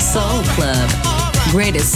The Soul Club. Greatest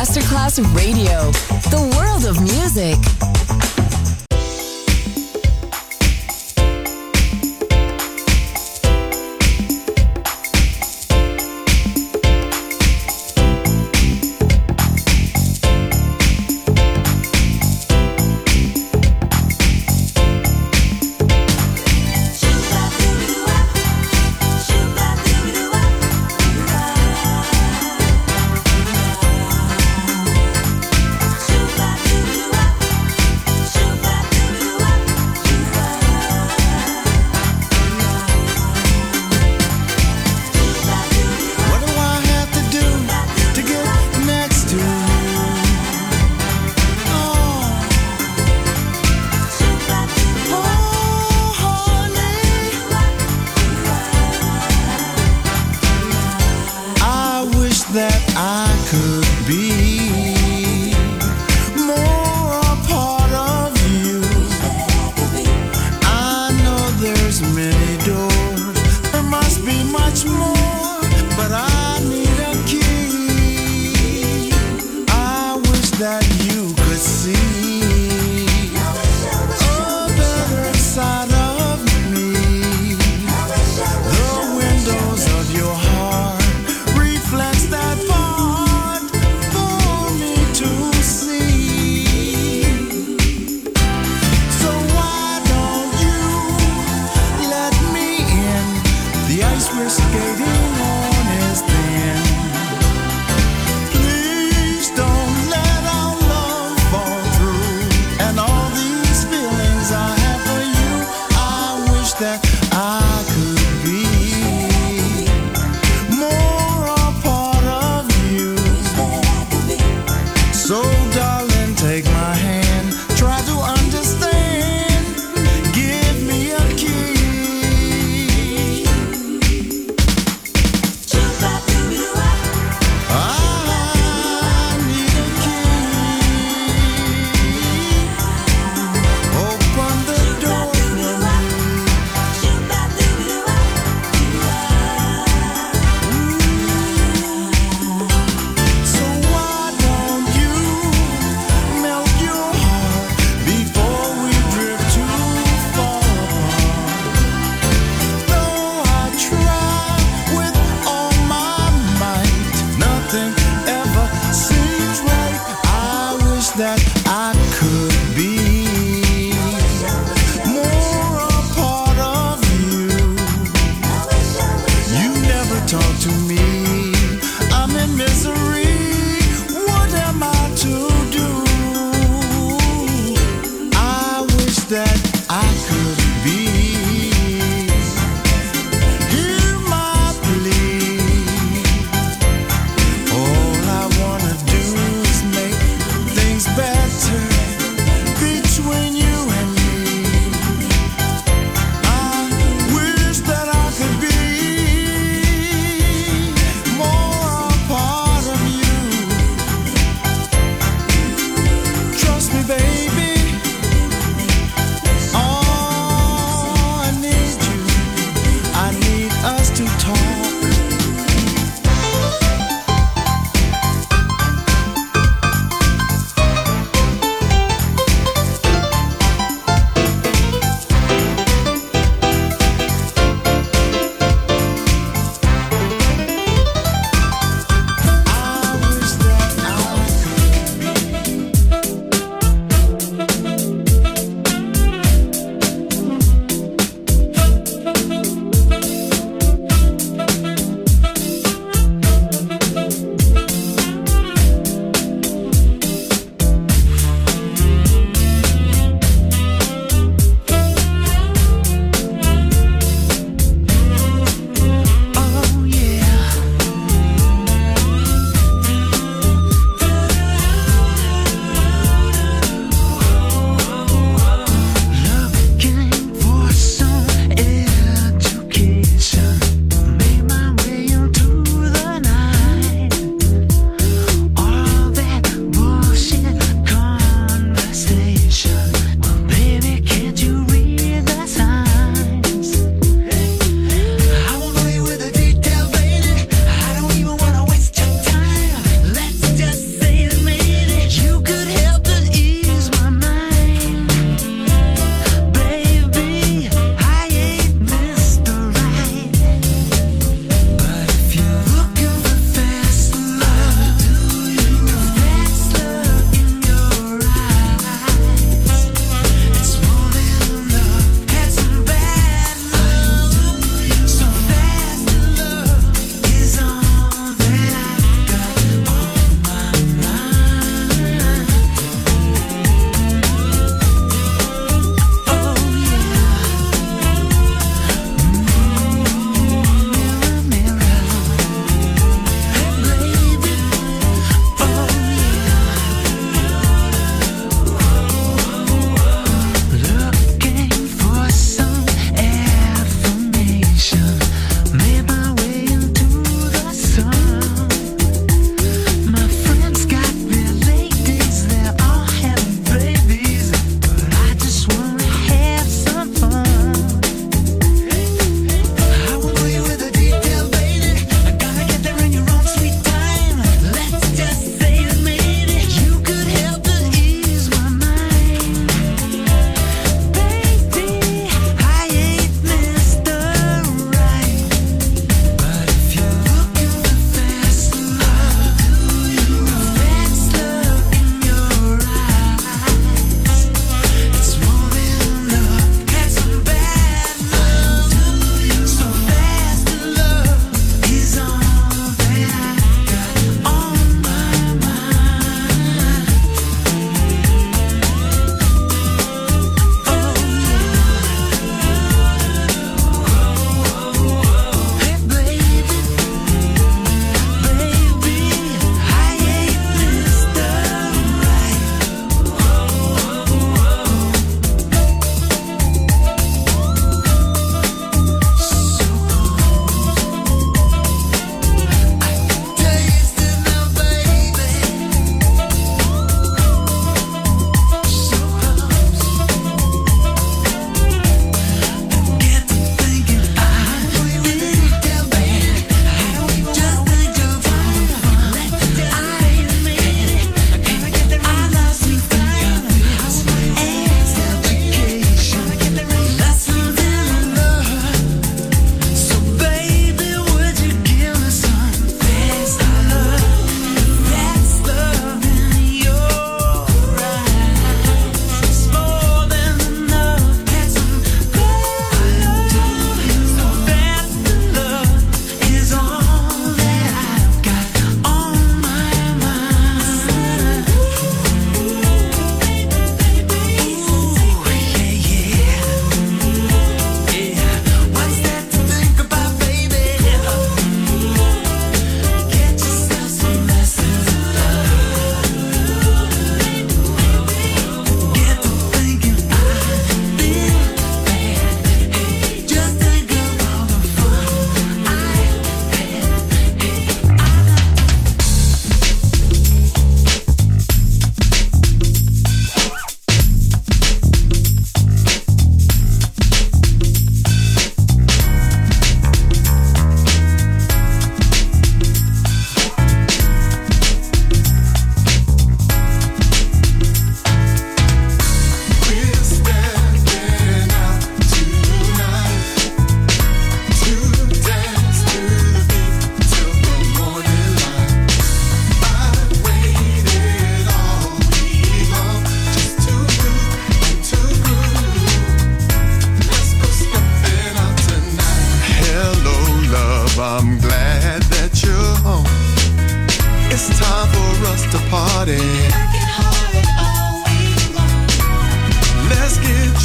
Masterclass Radio, the world of music.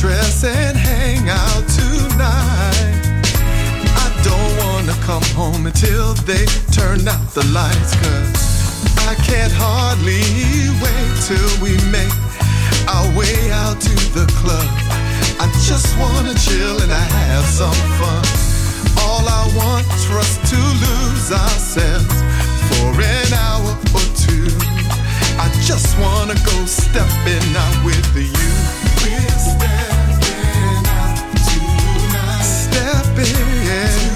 dress and hang out tonight. I don't wanna come home until they turn out the lights, 'cause I can't hardly wait till we make our way out to the club. I just wanna chill and I have some fun. All I want for us to lose ourselves for an hour or two. I just wanna go stepping out with you. We're stepping out tonight. Stepping out.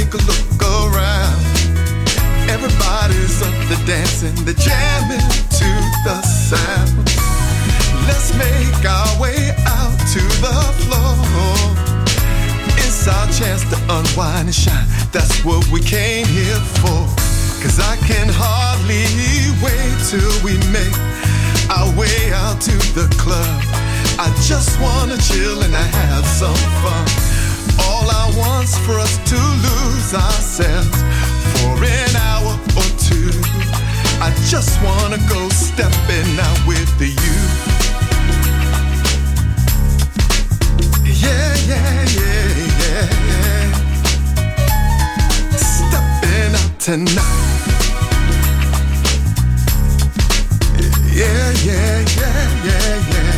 Take a look around. Everybody's up to dancing, they're jamming to the sound. Let's make our way out to the floor. It's our chance to unwind and shine. That's what we came here for. 'Cause I can hardly wait till we make our way out to the club. I just wanna chill and I have some fun. All I want's for us to lose ourselves for an hour or two. I just wanna go stepping out with you. Yeah, yeah, yeah, yeah, yeah. Stepping out tonight. Yeah, yeah, yeah, yeah, yeah, yeah.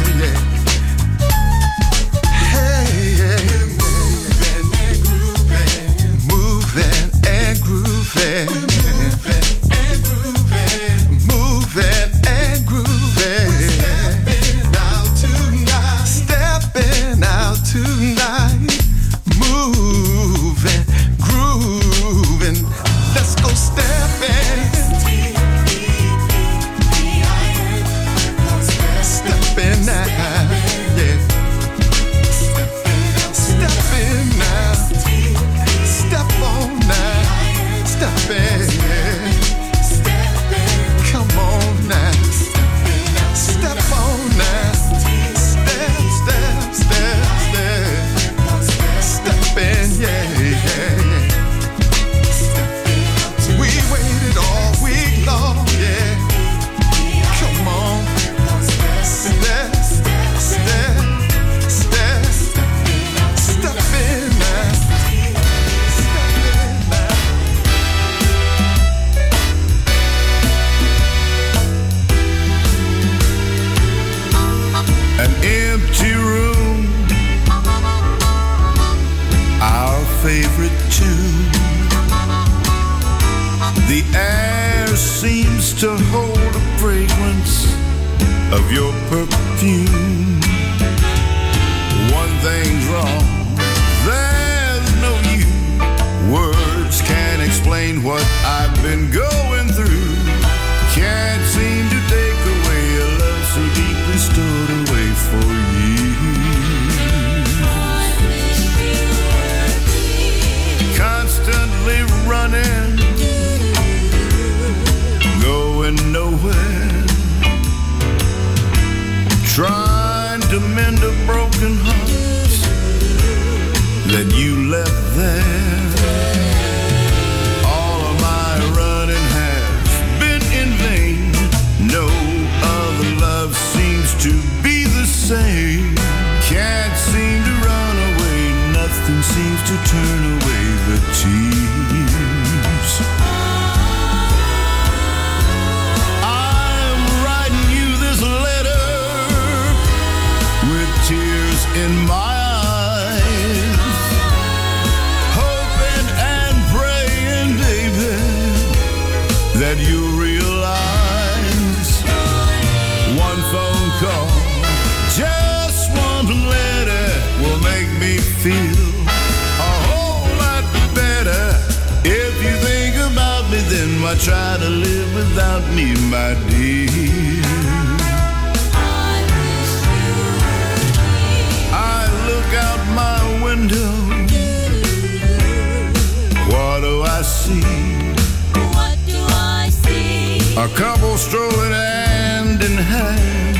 A couple strolling hand in hand.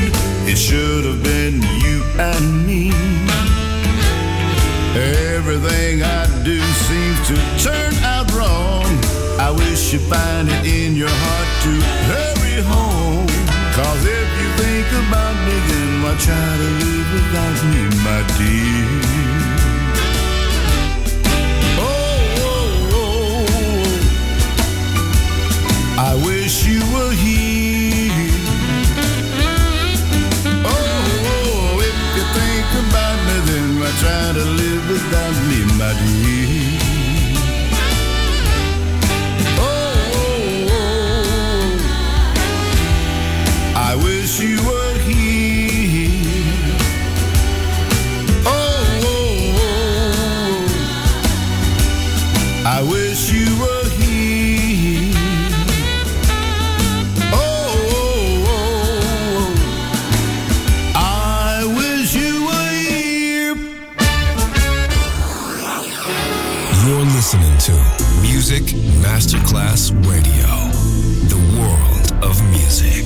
It should have been you. I need. Everything I do seems to turn out wrong. I wish you'd find it in your heart to hurry home. Cause if you think about me, then why try to live without me, my dear? I wish you were here. Oh, if you think about me, then why try to live without me, my dear? Oh, I wish you were here. Oh, I wish you were here. Listening to Music Masterclass Radio, the world of music.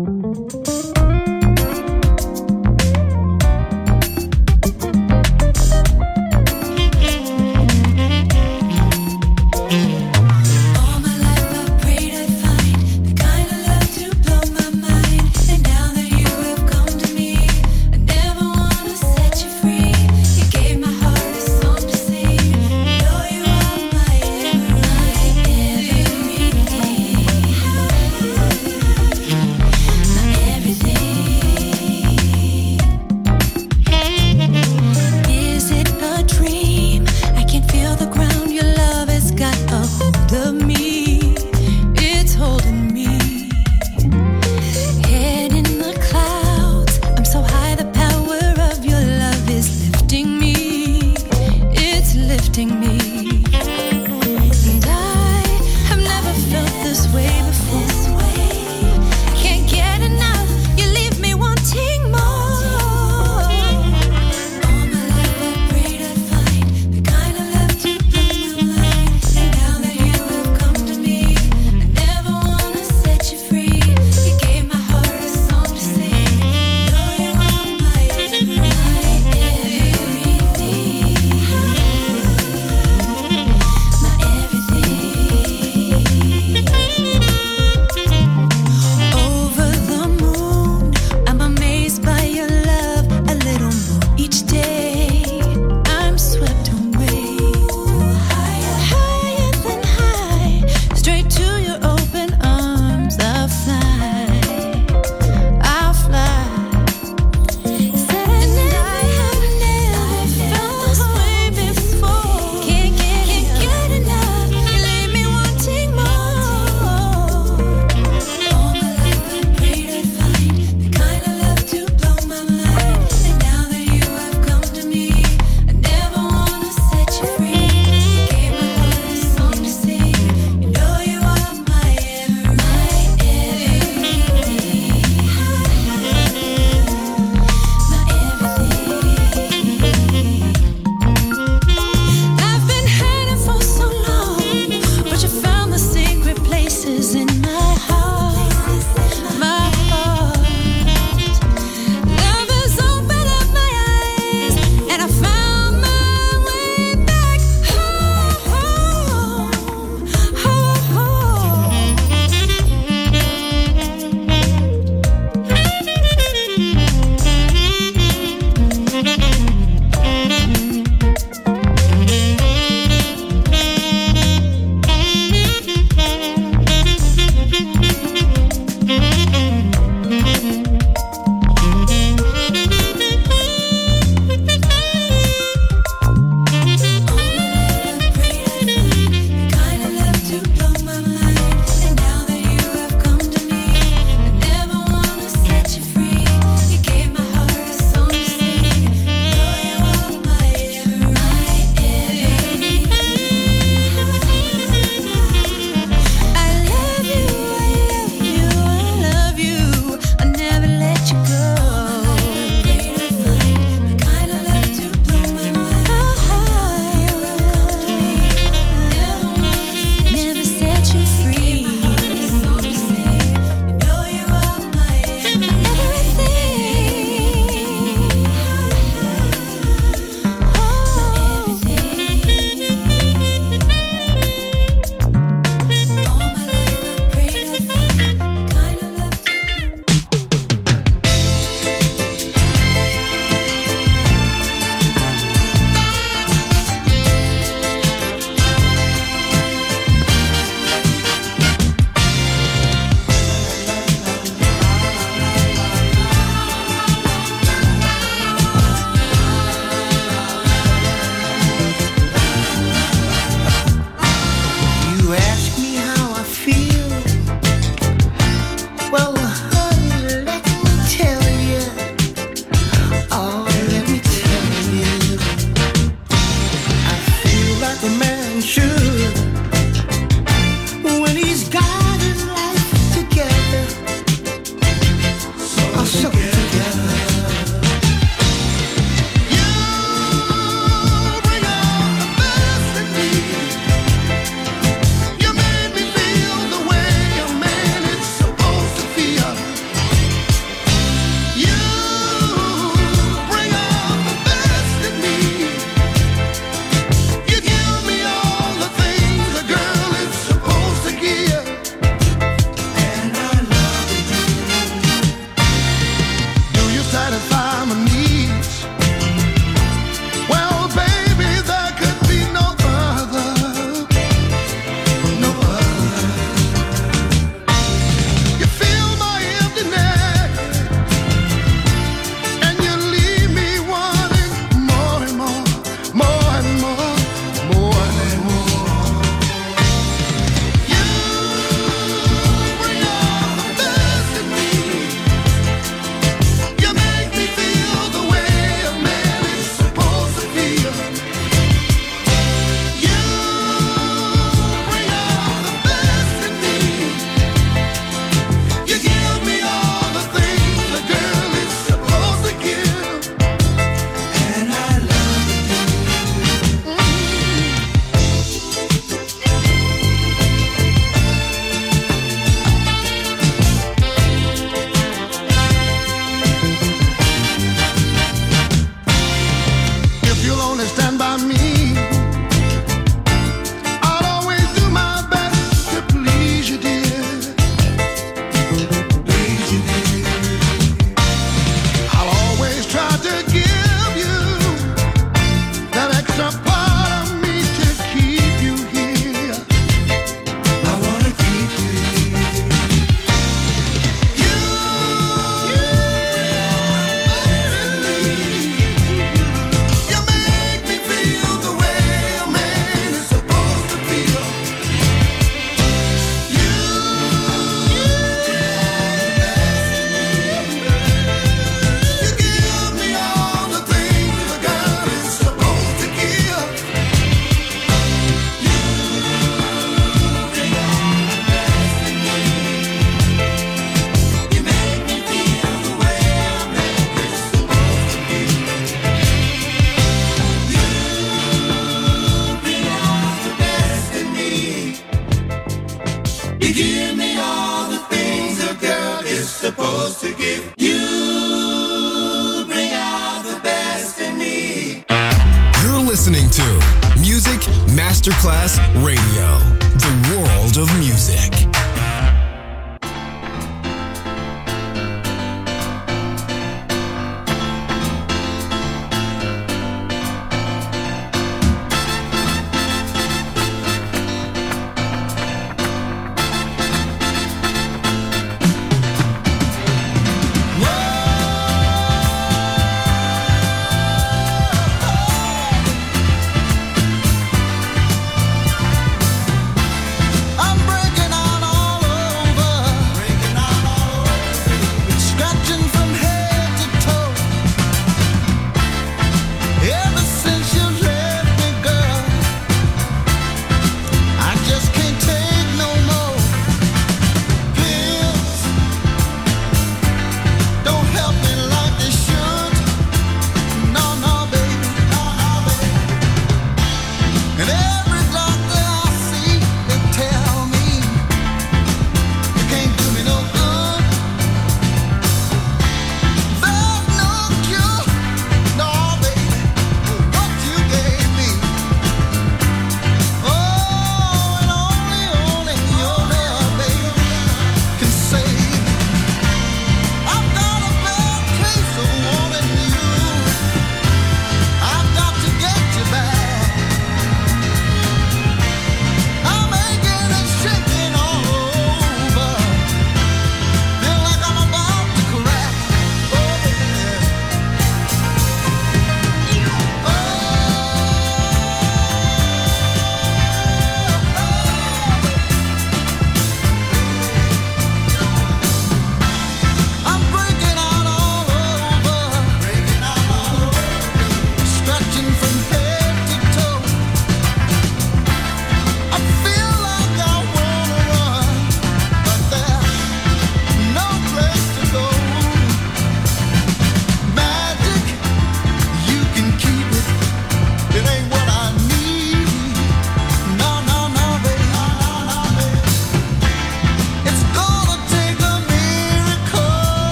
Masterclass Radio, the world of music.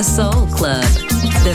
The Soul Club, the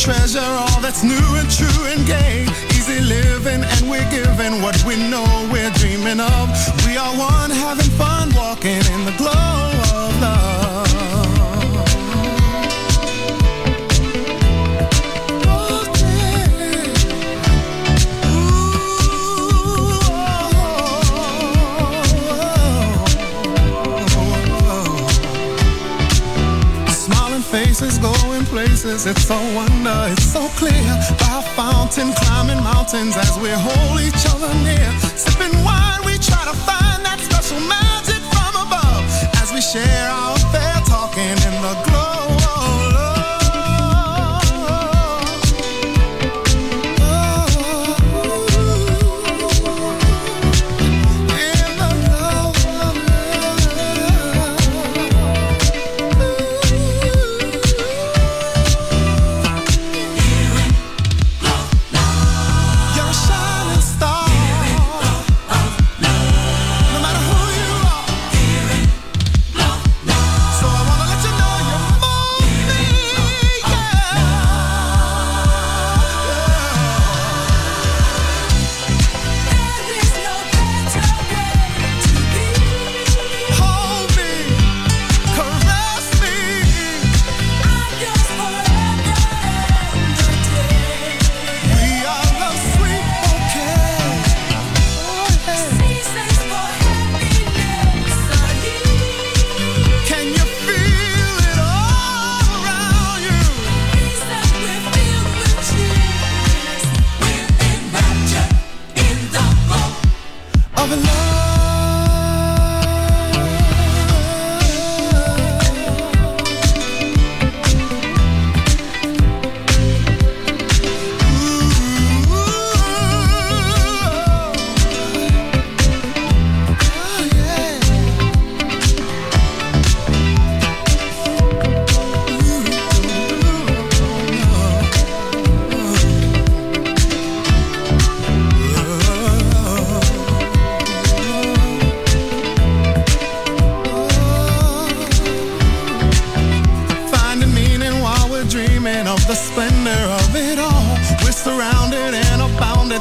Treasure all that's new and true and gay. Easy living and we're giving what we know we're dreaming of. We are one, having fun, walking in the glow of love. Faces going places, it's a wonder, it's so clear. By a fountain, climbing mountains as we hold each other near. Sipping wine, we try to find that special magic from above. As we share our affair, talking in the glow of love.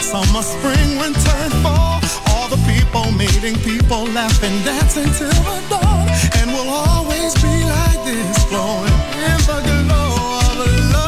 Summer, spring, winter, and fall. All the people meeting, people laughing, dancing till the dawn. And we'll always be like this, flowing in the glow of love.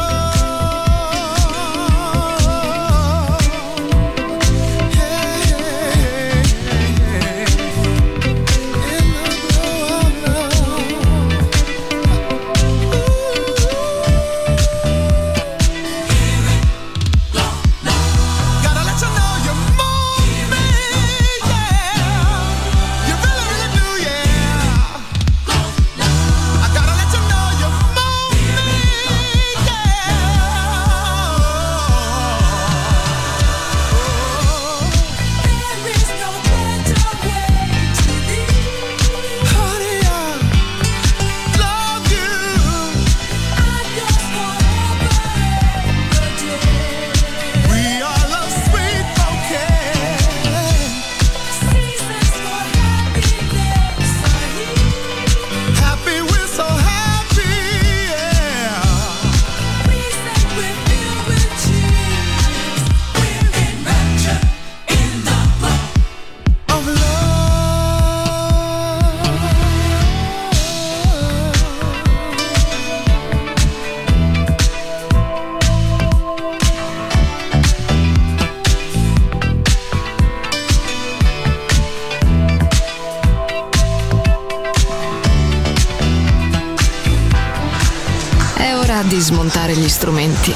necessità di smontare gli strumenti,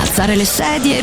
alzare le sedie e